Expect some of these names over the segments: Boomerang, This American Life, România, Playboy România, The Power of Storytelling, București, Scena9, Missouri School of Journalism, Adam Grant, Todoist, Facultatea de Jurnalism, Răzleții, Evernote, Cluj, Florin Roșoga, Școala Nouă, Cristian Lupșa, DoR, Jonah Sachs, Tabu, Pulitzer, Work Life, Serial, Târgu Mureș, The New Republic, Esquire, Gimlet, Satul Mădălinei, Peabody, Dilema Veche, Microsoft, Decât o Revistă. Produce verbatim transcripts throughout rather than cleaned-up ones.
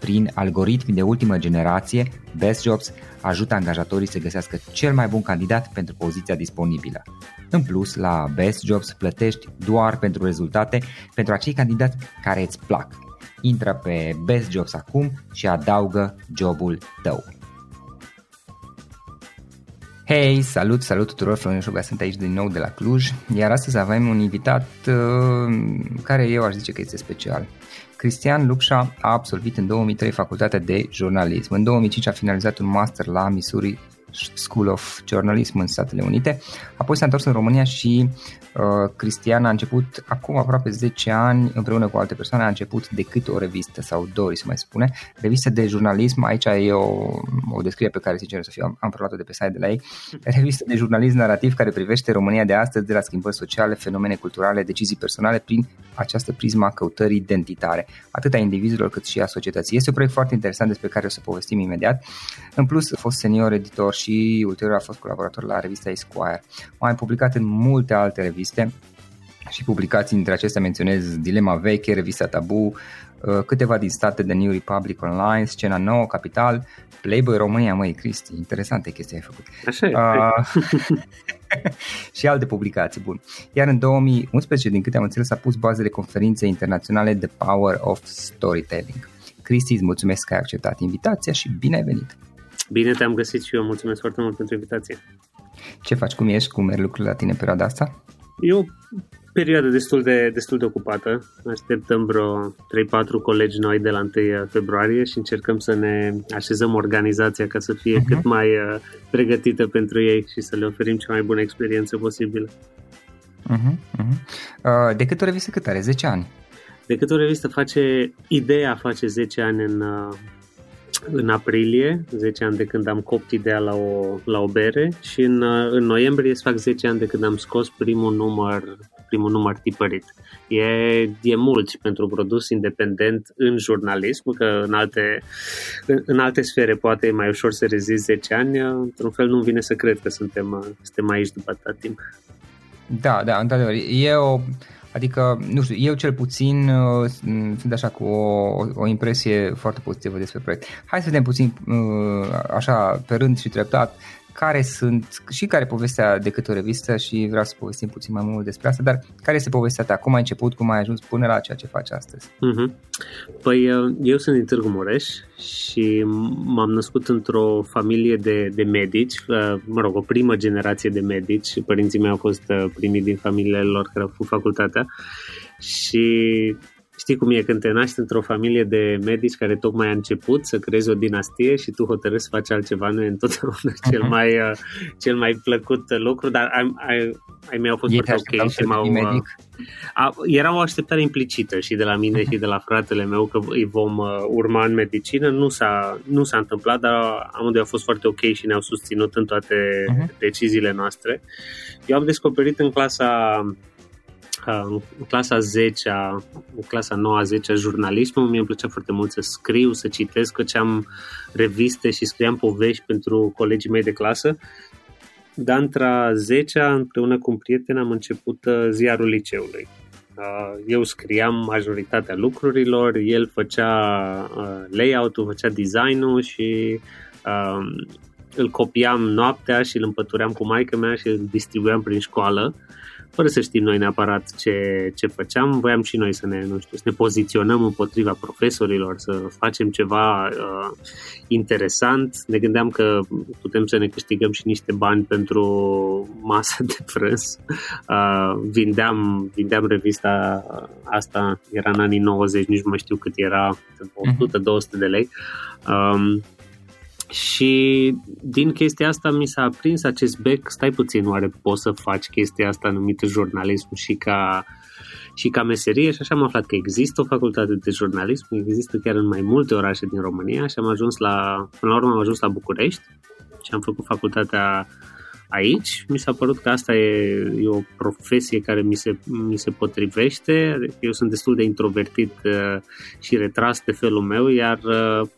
Prin algoritmi de ultimă generație, BestJobs ajută angajatorii să găsească cel mai bun candidat pentru poziția disponibilă. În plus, la BestJobs plătești doar pentru rezultate pentru acei candidați care îți plac. Intră pe BestJobs acum și adaugă jobul tău. Hei, salut, salut tuturor, Florin Roșoga sunt aici din nou de la Cluj, iar astăzi avem un invitat uh, care eu aș zice că este special. Cristian Lupșa a absolvit în două mii trei facultatea de jurnalism, în două mii cinci a finalizat un master la Missouri School of Journalism în Statele Unite, apoi s-a întors în România și uh, Cristian a început acum aproape zece ani, împreună cu alte persoane, a început Decât o Revistă sau DoR, se mai spune, revistă de jurnalism, aici e o, o descriere pe care sincer să fiu, am, am preluat-o de pe site de la ei, revistă de jurnalism narrativ care privește România de astăzi de la schimbări sociale, fenomene culturale, decizii personale prin această prisma căutării identitare, atât a indivizilor cât și a societății. Este un proiect foarte interesant despre care o să povestim imediat. În plus, a fost senior editor și ulterior a fost colaborator la revista Esquire. Am publicat în multe alte reviste și publicații, dintre acestea menționez Dilema Veche, revista Tabu, câteva din state The New Republic Online, Scena nouă, Capital, Playboy România, măi Cristi, interesante chestii ai făcut. Așa uh, și alte publicații, bun. Iar în două mii unsprezece, din câte am înțeles, a pus bazele conferinței internaționale The Power of Storytelling. Cristi, îți mulțumesc că ai acceptat invitația și bine ai venit! Bine te-am găsit și eu, mulțumesc foarte mult pentru invitație. Ce faci, cum ești, cum merg lucrurile la tine în perioada asta? E o perioadă destul de, destul de ocupată, așteptăm vreo trei patru colegi noi de la întâi februarie și încercăm să ne așezăm organizația ca să fie uh-huh. cât mai pregătită pentru ei și să le oferim cea mai bună experiență posibilă. Uh-huh, uh-huh. Decât o revistă cât are? zece ani? Decât o revistă face, ideea face zece ani în... În aprilie, zece ani de când am copt ideea la o, la o bere și în, în noiembrie să fac zece ani de când am scos primul număr, primul număr tipărit. E, e mult pentru produs independent în jurnalism, că în alte, în, în alte sfere poate e mai ușor să rezizi zece ani, într-un fel nu-mi vine să cred că suntem, suntem aici după atât timp. Da, da, într-adevăr, e o... Adică, nu știu, eu cel puțin uh, sunt așa cu o, o impresie foarte pozitivă despre proiect. Hai să vedem puțin uh, așa pe rând și treptat care sunt și care povestea Decât o Revistă și vreau să povestim puțin mai mult despre asta, dar care este povestea ta? Cum ai început, cum ai ajuns până la ceea ce faci astăzi? Mm-hmm. Păi eu sunt din Târgu Mureș și m-am născut într-o familie de, de medici, mă rog, o primă generație de medici, părinții mei au fost primii din familiile lor care au făcut facultatea și... Știi cum e când te naști într-o familie de medici care tocmai a început să creezi o dinastie și tu hotărăști să faci altceva, nu e întotdeauna cel mai, cel mai plăcut lucru, dar ai, ai, ai mei au fost foarte ok și m-au... A, era o așteptare implicită și de la mine și de la fratele meu că îi vom urma în medicină, nu s-a, nu s-a întâmplat, dar amândoi au fost foarte ok și ne-au susținut în toate uh-huh. deciziile noastre. Eu am descoperit în clasa... în clasa zecea, în clasa noua zecea jurnalismul, mi-a plăcea foarte mult să scriu, să citesc, făceam reviste și scriam povești pentru colegii mei de clasă. Dar între zecea, împreună cu un prieten, am început ziarul liceului. Eu scriam majoritatea lucrurilor, el făcea layout-ul, făcea design-ul și... îl copiam noaptea și îl împătuream cu maică mea și îl distribuiam prin școală, fără să știm noi neapărat ce, ce făceam. Voiam și noi să ne, nu știu, să ne poziționăm împotriva profesorilor, să facem ceva uh, interesant. Ne gândeam că putem să ne câștigăm și niște bani pentru masă de prânz. Uh, vindeam, vindeam revista asta, era în anii nouăzeci, nici nu mai știu cât era, o sută două sute de lei. Uh, Și din chestia asta mi s-a aprins acest bec, stai puțin, oare poți să faci chestia asta numită jurnalism și ca, și ca meserie? Și așa am aflat că există o facultate de jurnalism, există chiar în mai multe orașe din România și am ajuns la, până la urmă am ajuns la București și am făcut facultatea aici. Mi s-a părut că asta e, e o profesie care mi se, mi se potrivește. Eu sunt destul de introvertit și retras de felul meu, iar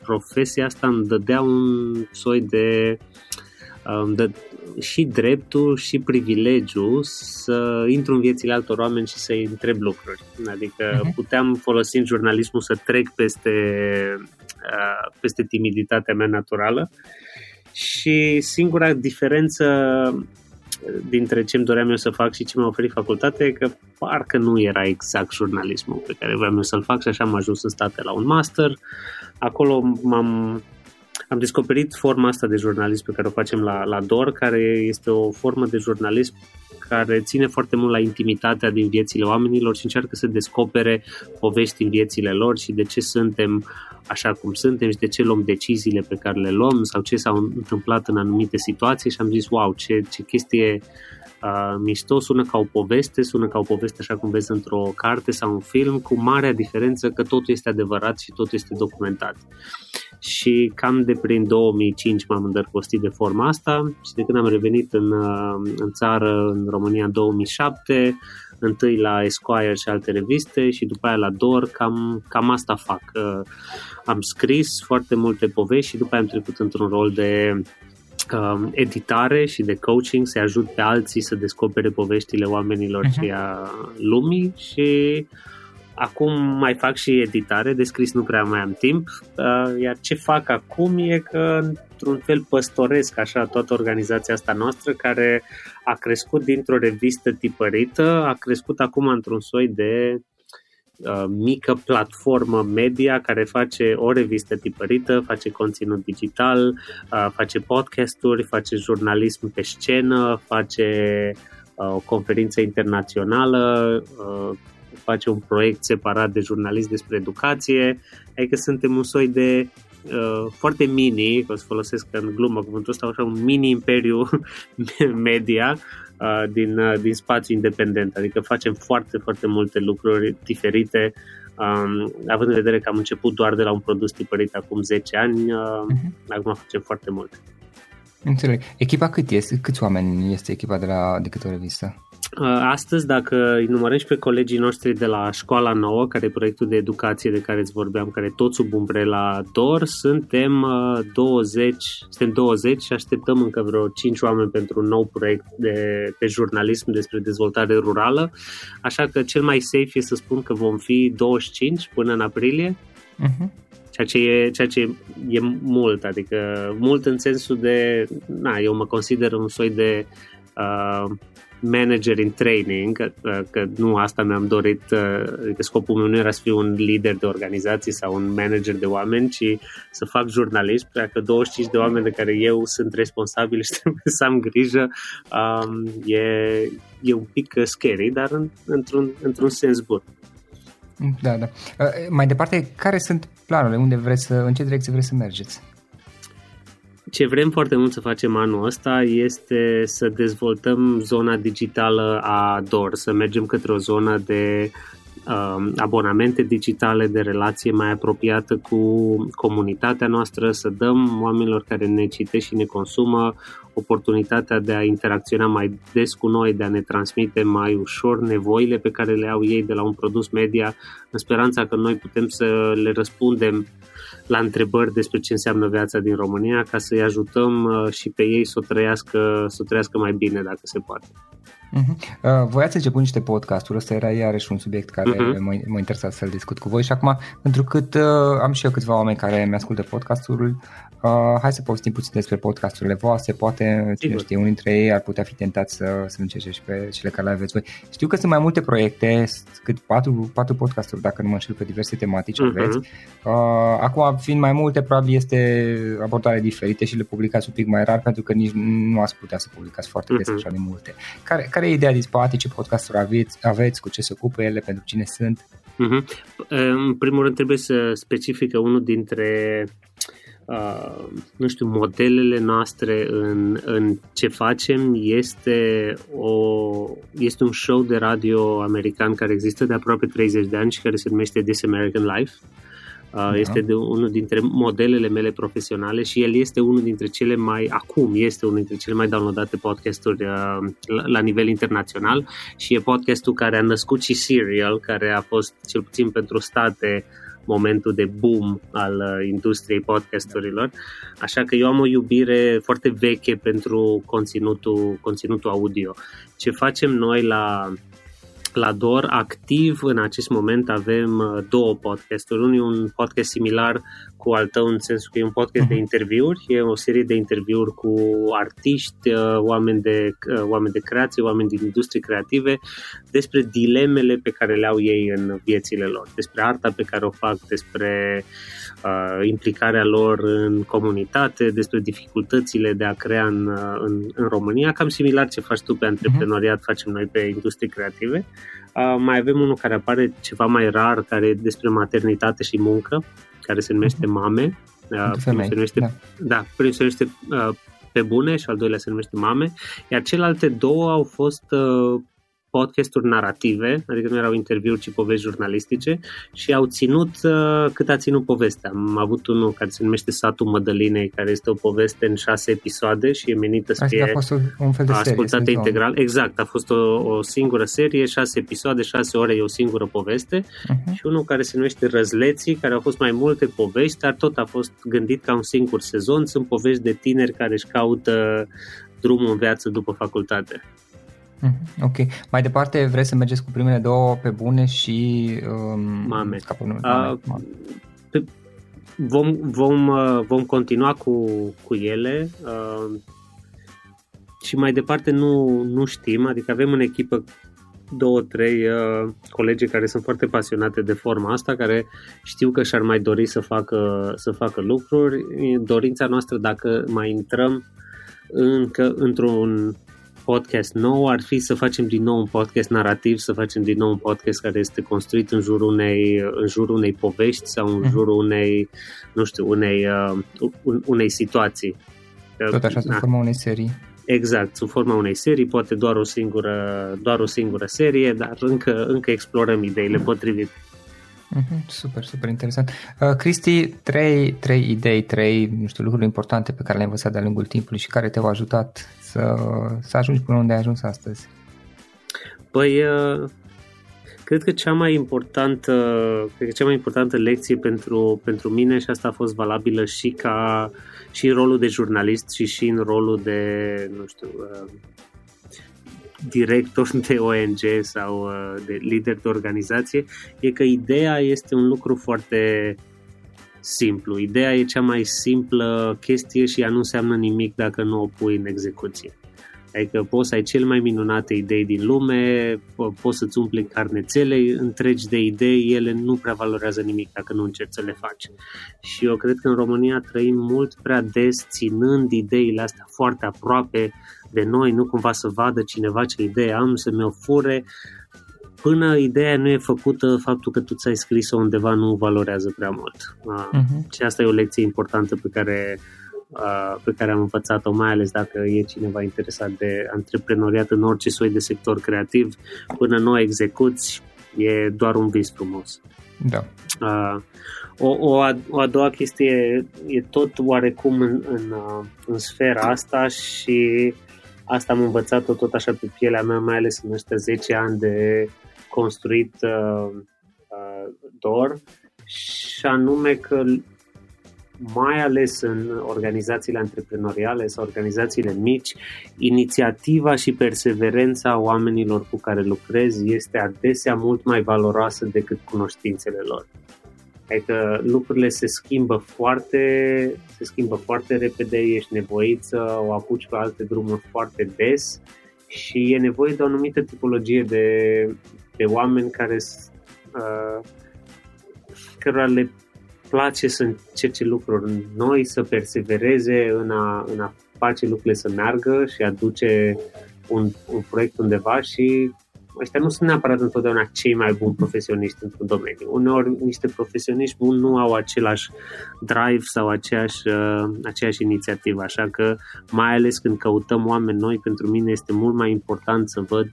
profesia asta îmi dădea un soi de dă, și dreptul și privilegiul să intru în viețile altor oameni și să-i întreb lucruri. Adică puteam, folosind jurnalismul, să trec peste, peste timiditatea mea naturală. Și singura diferență dintre ce îmi doream eu să fac și ce mi-a oferit facultatea e că parcă nu era exact jurnalismul pe care voiam eu să-l fac și așa am ajuns în state la un master. Acolo m-am, am descoperit forma asta de jurnalism pe care o facem la, la DoR, care este o formă de jurnalism care ține foarte mult la intimitatea din viețile oamenilor și încearcă să descopere povești în viețile lor și de ce suntem așa cum suntem și de ce luăm deciziile pe care le luăm sau ce s-a întâmplat în anumite situații și am zis, wow, ce, ce chestie uh, mișto, sună ca o poveste, sună ca o poveste așa cum vezi într-o carte sau un film, cu marea diferență că totul este adevărat și totul este documentat. Și cam de prin două mii cinci m-am îndărcostit de forma asta și de când am revenit în, în țară, în România, în două mii șapte, întâi la Esquire și alte reviste și după aia la DoR, cam, cam asta fac. Am scris foarte multe povești și după aia am trecut într-un rol de uh, editare și de coaching, să ajut pe alții să descopere poveștile oamenilor uh-huh. și a lumii și... Acum mai fac și editare, de scris nu prea mai am timp, iar ce fac acum e că într-un fel păstoresc așa toată organizația asta noastră care a crescut dintr-o revistă tipărită, a crescut acum într-un soi de uh, mică platformă media care face o revistă tipărită, face conținut digital, uh, face podcasturi, face jurnalism pe scenă, face uh, o conferință internațională, uh, face un proiect separat de jurnalist despre educație, adică suntem un soi de uh, foarte mini, o să folosesc în glumă cuvântul ăsta, așa un mini imperiu media uh, din, uh, din spațiu independent, adică facem foarte, foarte multe lucruri diferite, um, având în vedere că am început doar de la un produs tipărit acum zece ani, uh, uh-huh. acum facem foarte mult. Înțeleg. Echipa cât este? Câți oameni este echipa de la Decât o Revistă? Astăzi, dacă îi numărești pe colegii noștri de la Școala Nouă, care e proiectul de educație de care îți vorbeam, care tot sub umbrela D O R, suntem douăzeci, suntem douăzeci și așteptăm încă vreo cinci oameni pentru un nou proiect de, de jurnalism despre dezvoltare rurală, așa că cel mai safe e să spun că vom fi douăzeci și cinci până în aprilie. Uh-huh. Ceea ce, e, ceea ce e mult, adică mult în sensul de, na, eu mă consider un soi de uh, manager in training, că, că nu asta mi-am dorit, că scopul meu nu era să fiu un lider de organizații sau un manager de oameni, ci să fac jurnalism, pentru că douăzeci și cinci de oameni de care eu sunt responsabil și trebuie să am grijă, um, e, e un pic scary, dar în, într-un, într-un sens bun. Da, da. Mai departe, care sunt planurile? Unde vreți să, în ce direcție vreți să mergeți? Ce vrem foarte mult să facem anul ăsta este să dezvoltăm zona digitală a D O R, să mergem către o zonă de uh, abonamente digitale, de relație mai apropiată cu comunitatea noastră, să dăm oamenilor care ne citesc și ne consumă oportunitatea de a interacționa mai des cu noi, de a ne transmite mai ușor nevoile pe care le au ei de la un produs media, în speranța că noi putem să le răspundem la întrebări despre ce înseamnă viața din România, ca să-i ajutăm și pe ei să o trăiască, să o trăiască mai bine, dacă se poate. Uh-huh. Uh, voi ați început niște podcasturi, ăsta era iarăși un subiect care uh-huh. mă, mă interesa să-l discut cu voi și acum, pentru că uh, am și eu câțiva oameni care mi-ascultă podcastul, uh, hai să povestim puțin despre podcasturile voastre, poate, cine știe, unul dintre ei ar putea fi tentat să, să încerce și pe cele care le aveți voi. Știu că sunt mai multe proiecte, cât patru, patru podcasturi, dacă nu mă înșel, pe diverse tematici uh-huh. aveți. Uh, acum, fiind mai multe, probabil este abordare diferite și le publicați un pic mai rar, pentru că nici nu ați putea să publicați foarte des uh-huh. așa de multe. Care, care e ideea din spate, ce podcasturi aveți, aveți, cu ce se ocupă ele, pentru cine sunt? Uh-huh. În primul rând trebuie să specifică unul dintre Uh, nu știu, modelele noastre în, în ce facem este, o, este un show de radio american care există de aproape treizeci de ani și care se numește This American Life. Uh, da. Este de unul dintre modelele mele profesionale și el este unul dintre cele mai, acum este unul dintre cele mai downloadate podcasturi uh, la, la nivel internațional și e podcastul care a născut și Serial, care a fost cel puțin pentru state momentul de boom al industriei podcasturilor, așa că eu am o iubire foarte veche pentru conținutul, conținutul audio. Ce facem noi la, la D O R activ în acest moment, avem două podcasturi. Unul e un podcast similar cu al tău, în sensul că e un podcast de interviuri, e o serie de interviuri cu artiști, oameni de, oameni de creație, oameni din industrie creative, despre dilemele pe care le au ei în viețile lor, despre arta pe care o fac, despre uh, implicarea lor în comunitate, despre dificultățile de a crea în, în, în România, cam similar ce faci tu pe antreprenoriat, facem noi pe industrie creative. Uh, mai avem unul care apare ceva mai rar, care e despre maternitate și muncă, care se numește Mame, primul se numește, da. Da, primul se numește uh, Pe Bune și al doilea se numește Mame, iar celelalte două au fost uh, podcasturi narrative, adică nu erau interviuri, ci povești jurnalistice și au ținut uh, cât a ținut povestea. Am avut unul care se numește Satul Mădălinei, care este o poveste în șase episoade și e menită să fie ascultată integral. Om. Exact, a fost o, o singură serie, șase episoade, șase ore, e o singură poveste uh-huh. și unul care se numește Răzleții, care au fost mai multe povești, dar tot a fost gândit ca un singur sezon. Sunt povești de tineri care își caută drumul în viață după facultate. Ok. Mai departe, vreți să mergeți cu primele două, Pe Bune și um, Mame. Capul, mame, uh, mame. Pe, vom, vom, vom continua cu, cu ele uh, și mai departe nu, nu știm, adică avem în echipă două, trei uh, colegi care sunt foarte pasionate de forma asta, care știu că și-ar mai dori să facă, să facă lucruri. Dorința noastră, dacă mai intrăm încă într-un podcast nou, ar fi să facem din nou un podcast narrativ, să facem din nou un podcast care este construit în jurul unei, în jurul unei povești sau în jurul unei, nu știu, unei, uh, unei situații. Tot așa, da. Sub forma unei serii. Exact, sub forma unei serii, poate doar o singură, doar o singură serie, dar încă, încă explorăm ideile da. potrivite. Super, super interesant. Uh, Cristi, trei, trei idei, trei, nu știu, lucruri importante pe care le-ai învățat de-a lungul timpului și care te-au ajutat să, să ajungi până unde ai ajuns astăzi. Păi, cred că cea mai importantă, cred că cea mai importantă lecție pentru, pentru mine, și asta a fost valabilă și ca și în rolul de jurnalist și și în rolul de, nu știu, director de O N G sau de lider de organizație, e că ideea este un lucru foarte simplu. Ideea e cea mai simplă chestie și ea nu înseamnă nimic dacă nu o pui în execuție. Adică poți să ai cele mai minunate idei din lume, poți să-ți umpli carnețele întregi de idei, ele nu prea valorează nimic dacă nu încerci să le faci. Și eu cred că în România trăim mult prea des ținând ideile astea foarte aproape de noi, nu cumva să vadă cineva ce idee am, să mi-o fure. Până ideea nu e făcută, faptul că tu ți-ai scris-o undeva nu valorează prea mult. Uh-huh. Și asta e o lecție importantă pe care... pe care am învățat-o, mai ales dacă e cineva interesat de antreprenoriat în orice soi de sector creativ, până nu execuți, e doar un vis frumos. Da. O, o, a, o a doua chestie e tot oarecum în, în, în sfera asta și asta am învățat-o tot așa pe pielea mea, mai ales în ăștia zece ani de construit uh, uh, D O R, și anume că mai ales în organizațiile antreprenoriale sau organizațiile mici, inițiativa și perseverența oamenilor cu care lucrezi este adesea mult mai valoroasă decât cunoștințele lor. Adică lucrurile se schimbă foarte, se schimbă foarte repede, ești nevoit să o apuci pe alte drumuri foarte des și e nevoie de o anumită tipologie de, de oameni care uh, cărora le place să încerce lucruri noi, să persevereze în a, în a face lucrurile să meargă și aduce un, un proiect undeva și ăștia nu sunt neapărat întotdeauna cei mai buni profesioniști într-un domeniu. Uneori niște profesioniști buni nu au același drive sau aceeași, aceeași inițiativă, așa că mai ales când căutăm oameni noi, pentru mine este mult mai important să văd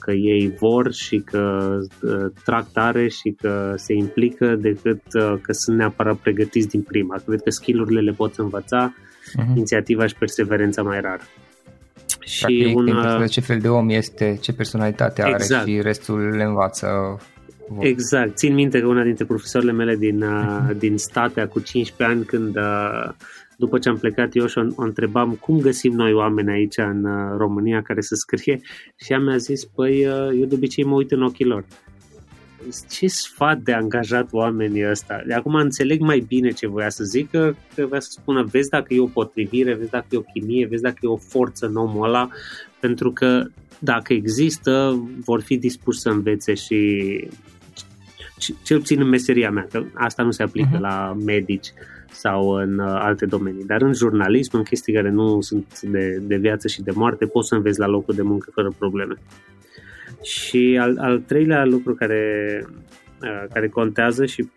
că ei vor și că uh, trag tare și că se implică decât uh, că sunt neapărat pregătiți din prima. Cred că skill-urile le poți învăța, uh-huh. inițiativa și perseverența mai rar. Și una... ce fel de om este, ce personalitate are, exact. Și restul le învață. Vor. Exact. Țin minte că una dintre profesoarele mele din, uh-huh. din Statea cu cincisprezece ani, când uh, după ce am plecat eu și o întrebam cum găsim noi oameni aici în România care să scrie, și ea mi-a zis, păi eu de obicei mă uit în ochii lor. Ce sfat de angajat oamenii ăsta. De acum înțeleg mai bine ce voia să zică, că voia să spună, vezi dacă e o potrivire, vezi dacă e o chimie, vezi dacă e o forță în omul ăla, pentru că dacă există, vor fi dispuși să învețe și... cel puțin în meseria mea, că asta nu se aplică uh-huh. la medici sau în alte domenii, dar în jurnalism, în chestii care nu sunt de, de viață și de moarte, poți să înveți la locul de muncă fără probleme. Și al, al treilea lucru care, care contează și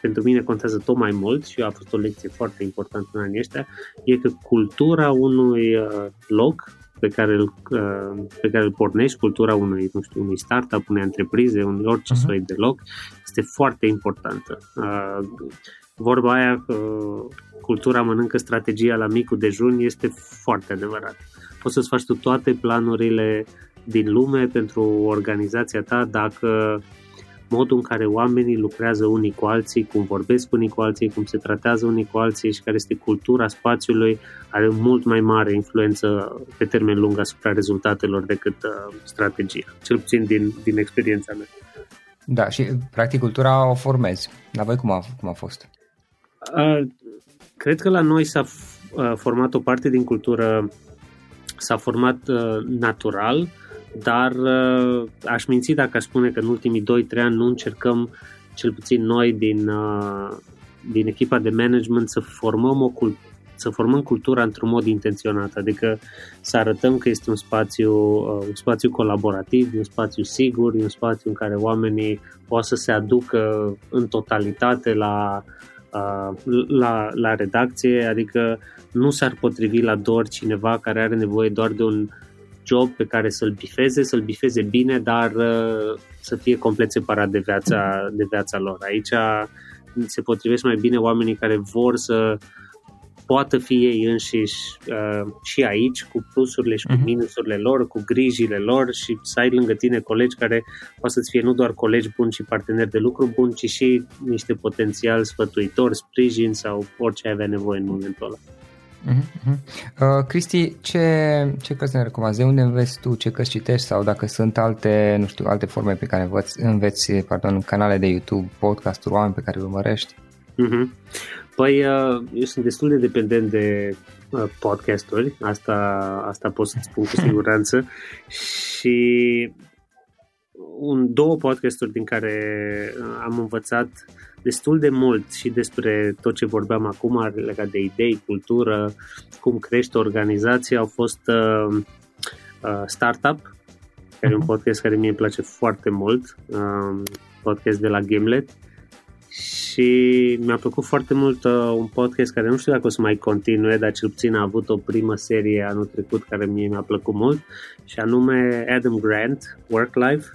pentru mine contează tot mai mult și a fost o lecție foarte importantă în anii ăștia, e că cultura unui loc pe care îl, pe care îl pornești, cultura unui, nu știu, unui startup, unei întreprize, unui orice uh-huh. soi de loc, este foarte importantă. Vorba aia, cultura mănâncă strategia la micul dejun, este foarte adevărat. Poți să-ți faci tu toate planurile din lume pentru organizația ta, dacă modul în care oamenii lucrează unii cu alții, cum vorbesc unii cu alții, cum se tratează unii cu alții și care este cultura spațiului, are mult mai mare influență pe termen lung asupra rezultatelor decât uh, strategia, cel puțin din, din experiența mea. Da, și practic cultura o formezi. La voi cum a, cum a fost? Uh, cred că la noi s-a f- uh, format o parte din cultură, s-a format uh, natural, dar uh, aș minți dacă aș spune că în ultimii doi trei ani nu încercăm, cel puțin noi din, uh, din echipa de management, să formăm, o cult- să formăm cultura într-un mod intenționat, adică să arătăm că este un spațiu, uh, un spațiu colaborativ, un spațiu sigur, un spațiu în care oamenii poate să se aducă în totalitate la... La, la redacție, adică nu s-ar potrivi la D O R cineva care are nevoie doar de un job pe care să-l bifeze, să-l bifeze bine, dar să fie complet separat de viața, de viața lor. Aici se potrivesc mai bine oamenii care vor să poată fi ei înșiși uh, și aici, cu plusurile și cu minusurile lor, cu grijile lor, și să ai lângă tine colegi care poate să-ți fie nu doar colegi buni și parteneri de lucru buni, ci și niște potențial sfătuitori, sprijin sau orice ai avea nevoie în momentul ăla. Uh-huh. Uh, Cristi, ce, ce cărți ne recomanzi? De unde înveți tu? Ce cărți citești? Sau dacă sunt alte, nu știu, alte forme pe care înveți, înveți pardon, canale de YouTube, podcast-uri, oameni pe care îi urmărești? Uh-huh. Păi, uh, eu sunt destul de dependent de uh, podcast-uri, asta, asta pot să spun cu siguranță, și un, două podcast-uri din care am învățat destul de mult și despre tot ce vorbeam acum, legat de idei, cultură, cum crește organizația, au fost uh, uh, Startup, care e un podcast care mie îmi place foarte mult, uh, podcast de la Gimlet, și mi-a plăcut foarte mult uh, un podcast care nu știu dacă o să mai continue, dar cel puțin a avut o primă serie anul trecut care mie mi-a plăcut mult, și anume Adam Grant, Work Life,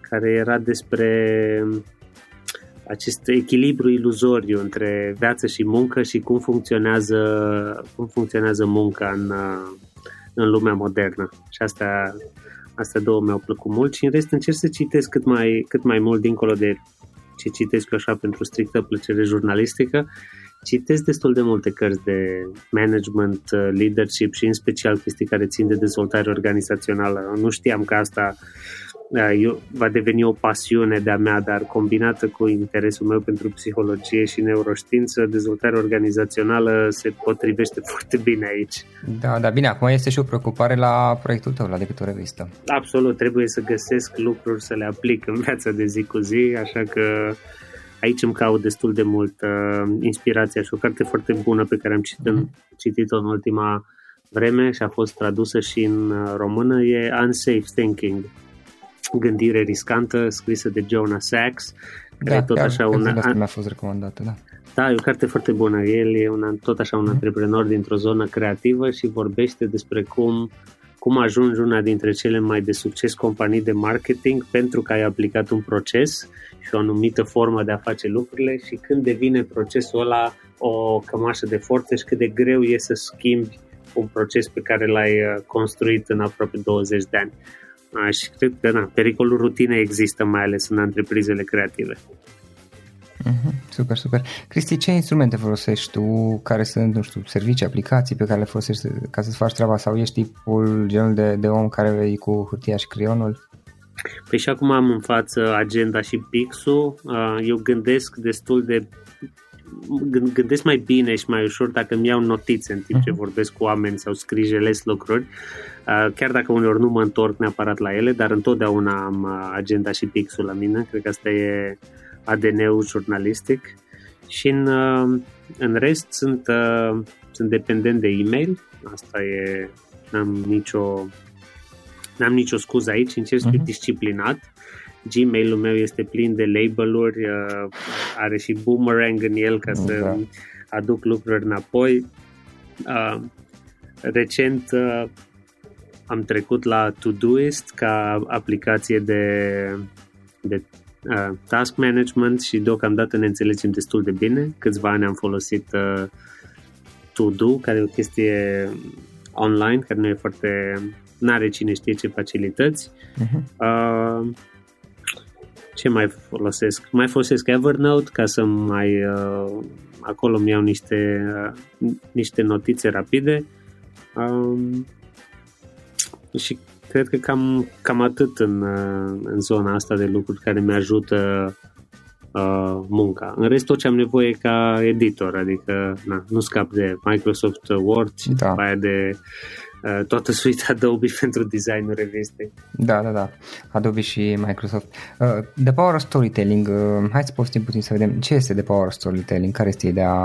care era despre acest echilibru iluzoriu între viață și muncă și cum funcționează, cum funcționează munca în, în lumea modernă. Și astea, astea două mi-au plăcut mult, și în rest încerc să citesc cât mai, cât mai mult dincolo de ce citesc așa pentru strictă plăcere jurnalistică. Citesc destul de multe cărți de management, leadership și în special chestii care țin de dezvoltare organizațională. Nu știam că asta Eu, va deveni o pasiune de-a mea, dar combinată cu interesul meu pentru psihologie și neuroștiință, dezvoltarea organizațională se potrivește foarte bine aici. Da, dar bine, acum este și o preocupare la proiectul tău, la Decât o Revistă. Absolut, trebuie să găsesc lucruri să le aplic în viața de zi cu zi, așa că aici îmi caut destul de mult uh, inspirația, și o carte foarte bună pe care am citit, mm-hmm. citit-o în ultima vreme și a fost tradusă și în română, e Unsafe Thinking, Gândire riscantă, scrisă de Jonah Sachs, care da, tot chiar, așa un asta mi-a fost recomandată, da. Da, e o carte foarte bună. El e un tot așa un mm-hmm. antreprenor dintr-o zonă creativă și vorbește despre cum cum ajungi una dintre cele mai de succes companii de marketing pentru că ai aplicat un proces și o anumită formă de a face lucrurile, și când devine procesul ăla o cămașă de forțe și cât de greu e să schimbi un proces pe care l-ai construit în aproape douăzeci de ani. A, și cred că na, pericolul rutinei există, mai ales în întreprinderile creative. Mm-hmm, super, super. Cristi, ce instrumente folosești tu? Care sunt, nu știu, servicii, aplicații pe care le folosești ca să-ți faci treaba? Sau ești tipul, genul de, de om care vei cu hârtia și creionul? Păi și acum am în față agenda și pixul. Eu gândesc destul de gândesc mai bine și mai ușor dacă îmi iau notițe în timp ce vorbesc cu oameni sau scrijelesc lucruri, chiar dacă uneori nu mă întorc neapărat la ele, dar întotdeauna am agenda și pixul la mine. Cred că asta e A D N-ul jurnalistic. Și în, în rest sunt, sunt dependent de e-mail. Asta e, n-am nicio n-am nicio scuză aici, încerc să fiu disciplinat. Gmail-ul meu este plin de label-uri, are și Boomerang în el ca să da. aduc lucruri înapoi. Recent am trecut la Todoist ca aplicație de, de task management și deocamdată ne înțelegem destul de bine. Câțiva ani am folosit To-Do, care e o chestie online, care nu e foarte, n-are cine știe ce facilități. Uh-huh. Uh, Ce mai folosesc? Mai folosesc Evernote ca să mai uh, acolo îmi iau niște uh, niște notițe rapide. Um, și cred că cam cam atât în uh, în zona asta de lucruri care mi ajută uh, munca. În rest tot ce am nevoie ca editor, adică na, nu scap de Microsoft Word și da. după aia de toată suita Adobe pentru designul revistei. Da, da, da. Adobe și Microsoft. Uh, The Power of Storytelling. Uh, hai să povestim puțin să vedem ce este The Power of Storytelling, care este ideea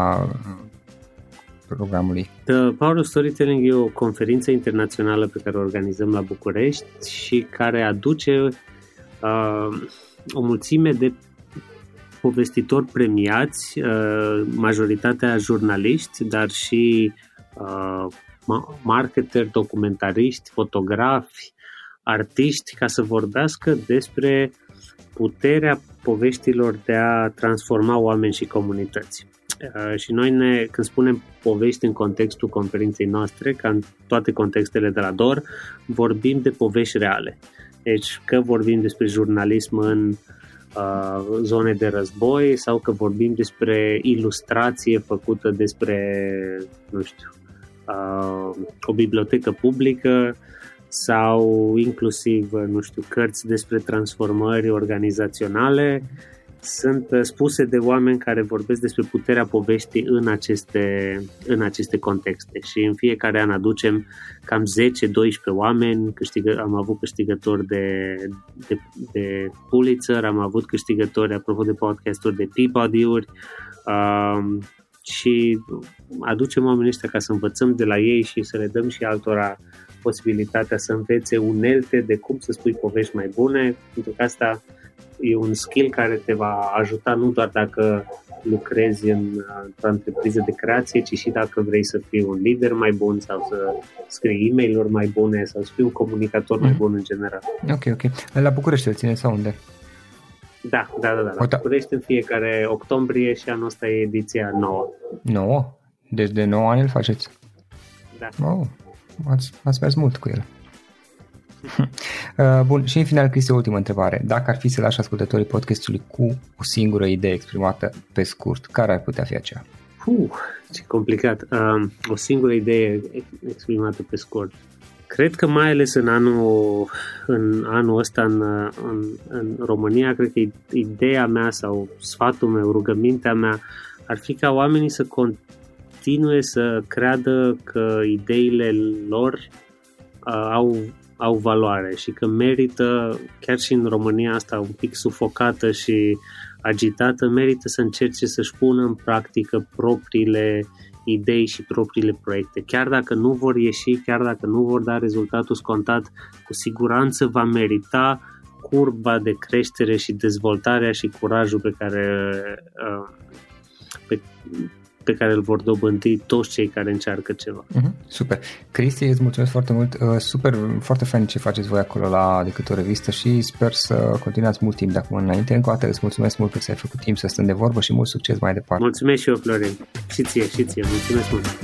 programului. The Power of Storytelling e o conferință internațională pe care o organizăm la București și care aduce uh, o mulțime de povestitori premiați, uh, majoritatea jurnaliști, dar și uh, marketeri, documentariști, fotografi, artiști, ca să vorbească despre puterea poveștilor de a transforma oameni și comunități. Uh, și noi, ne, când spunem povești în contextul conferinței noastre, ca în toate contextele de la DoR, vorbim de povești reale. Deci că vorbim despre jurnalism în uh, zone de război sau că vorbim despre ilustrație făcută despre, nu știu, uh, o bibliotecă publică sau inclusiv, nu știu, cărți despre transformări organizaționale, sunt spuse de oameni care vorbesc despre puterea poveștii în aceste, în aceste contexte. Și în fiecare an aducem cam zece doisprezece oameni, câștigă, am avut câștigători de, de, de Pulitzer, am avut câștigători, apropo de podcasturi, de Peabody-uri, um, și aducem oamenii ăștia ca să învățăm de la ei și să le dăm și altora posibilitatea să învețe unelte de cum să spui povești mai bune, pentru că asta e un skill care te va ajuta nu doar dacă lucrezi în o întrepriză de creație, ci și dacă vrei să fii un lider mai bun sau să scrii e-mail-uri mai bune sau să fii un comunicator mai bun în general. Ok, ok. La București îl ține sau unde? Da, da, da. da. La București în fiecare octombrie și anul ăsta e ediția nouă. nouă? Deci de nouă ani îl faceți? Da. Oh, ați, ați mers mult cu el. Bun, și în final, Cristi, o ultimă întrebare. Dacă ar fi să lași ascultătorii podcastului cu o singură idee exprimată pe scurt, care ar putea fi aceea? Uh, ce complicat. Uh, o singură idee exprimată pe scurt. Cred că mai ales în anul, în anul ăsta în, în, în România, cred că ideea mea sau sfatul meu, rugămintea mea ar fi ca oamenii să continue să creadă că ideile lor uh, au au valoare și că merită, chiar și în România asta un pic sufocată și agitată, merită să încerce să-și pună în practică propriile idei și propriile proiecte. Chiar dacă nu vor ieși, chiar dacă nu vor da rezultatul scontat, cu siguranță va merita curba de creștere și dezvoltarea și curajul pe care pe, pe care îl vor dobândi toți cei care încearcă ceva. Mm-hmm. Super. Cristi, îți mulțumesc foarte mult. Super, foarte fain ce faceți voi acolo la Decât o Revistă și sper să continuați mult timp de acum înainte. Încă o dată îți mulțumesc mult că ți-ai făcut timp să stăm de vorbă și mult succes mai departe. Mulțumesc și eu, Florin. Și ție, și ție. Mulțumesc mult.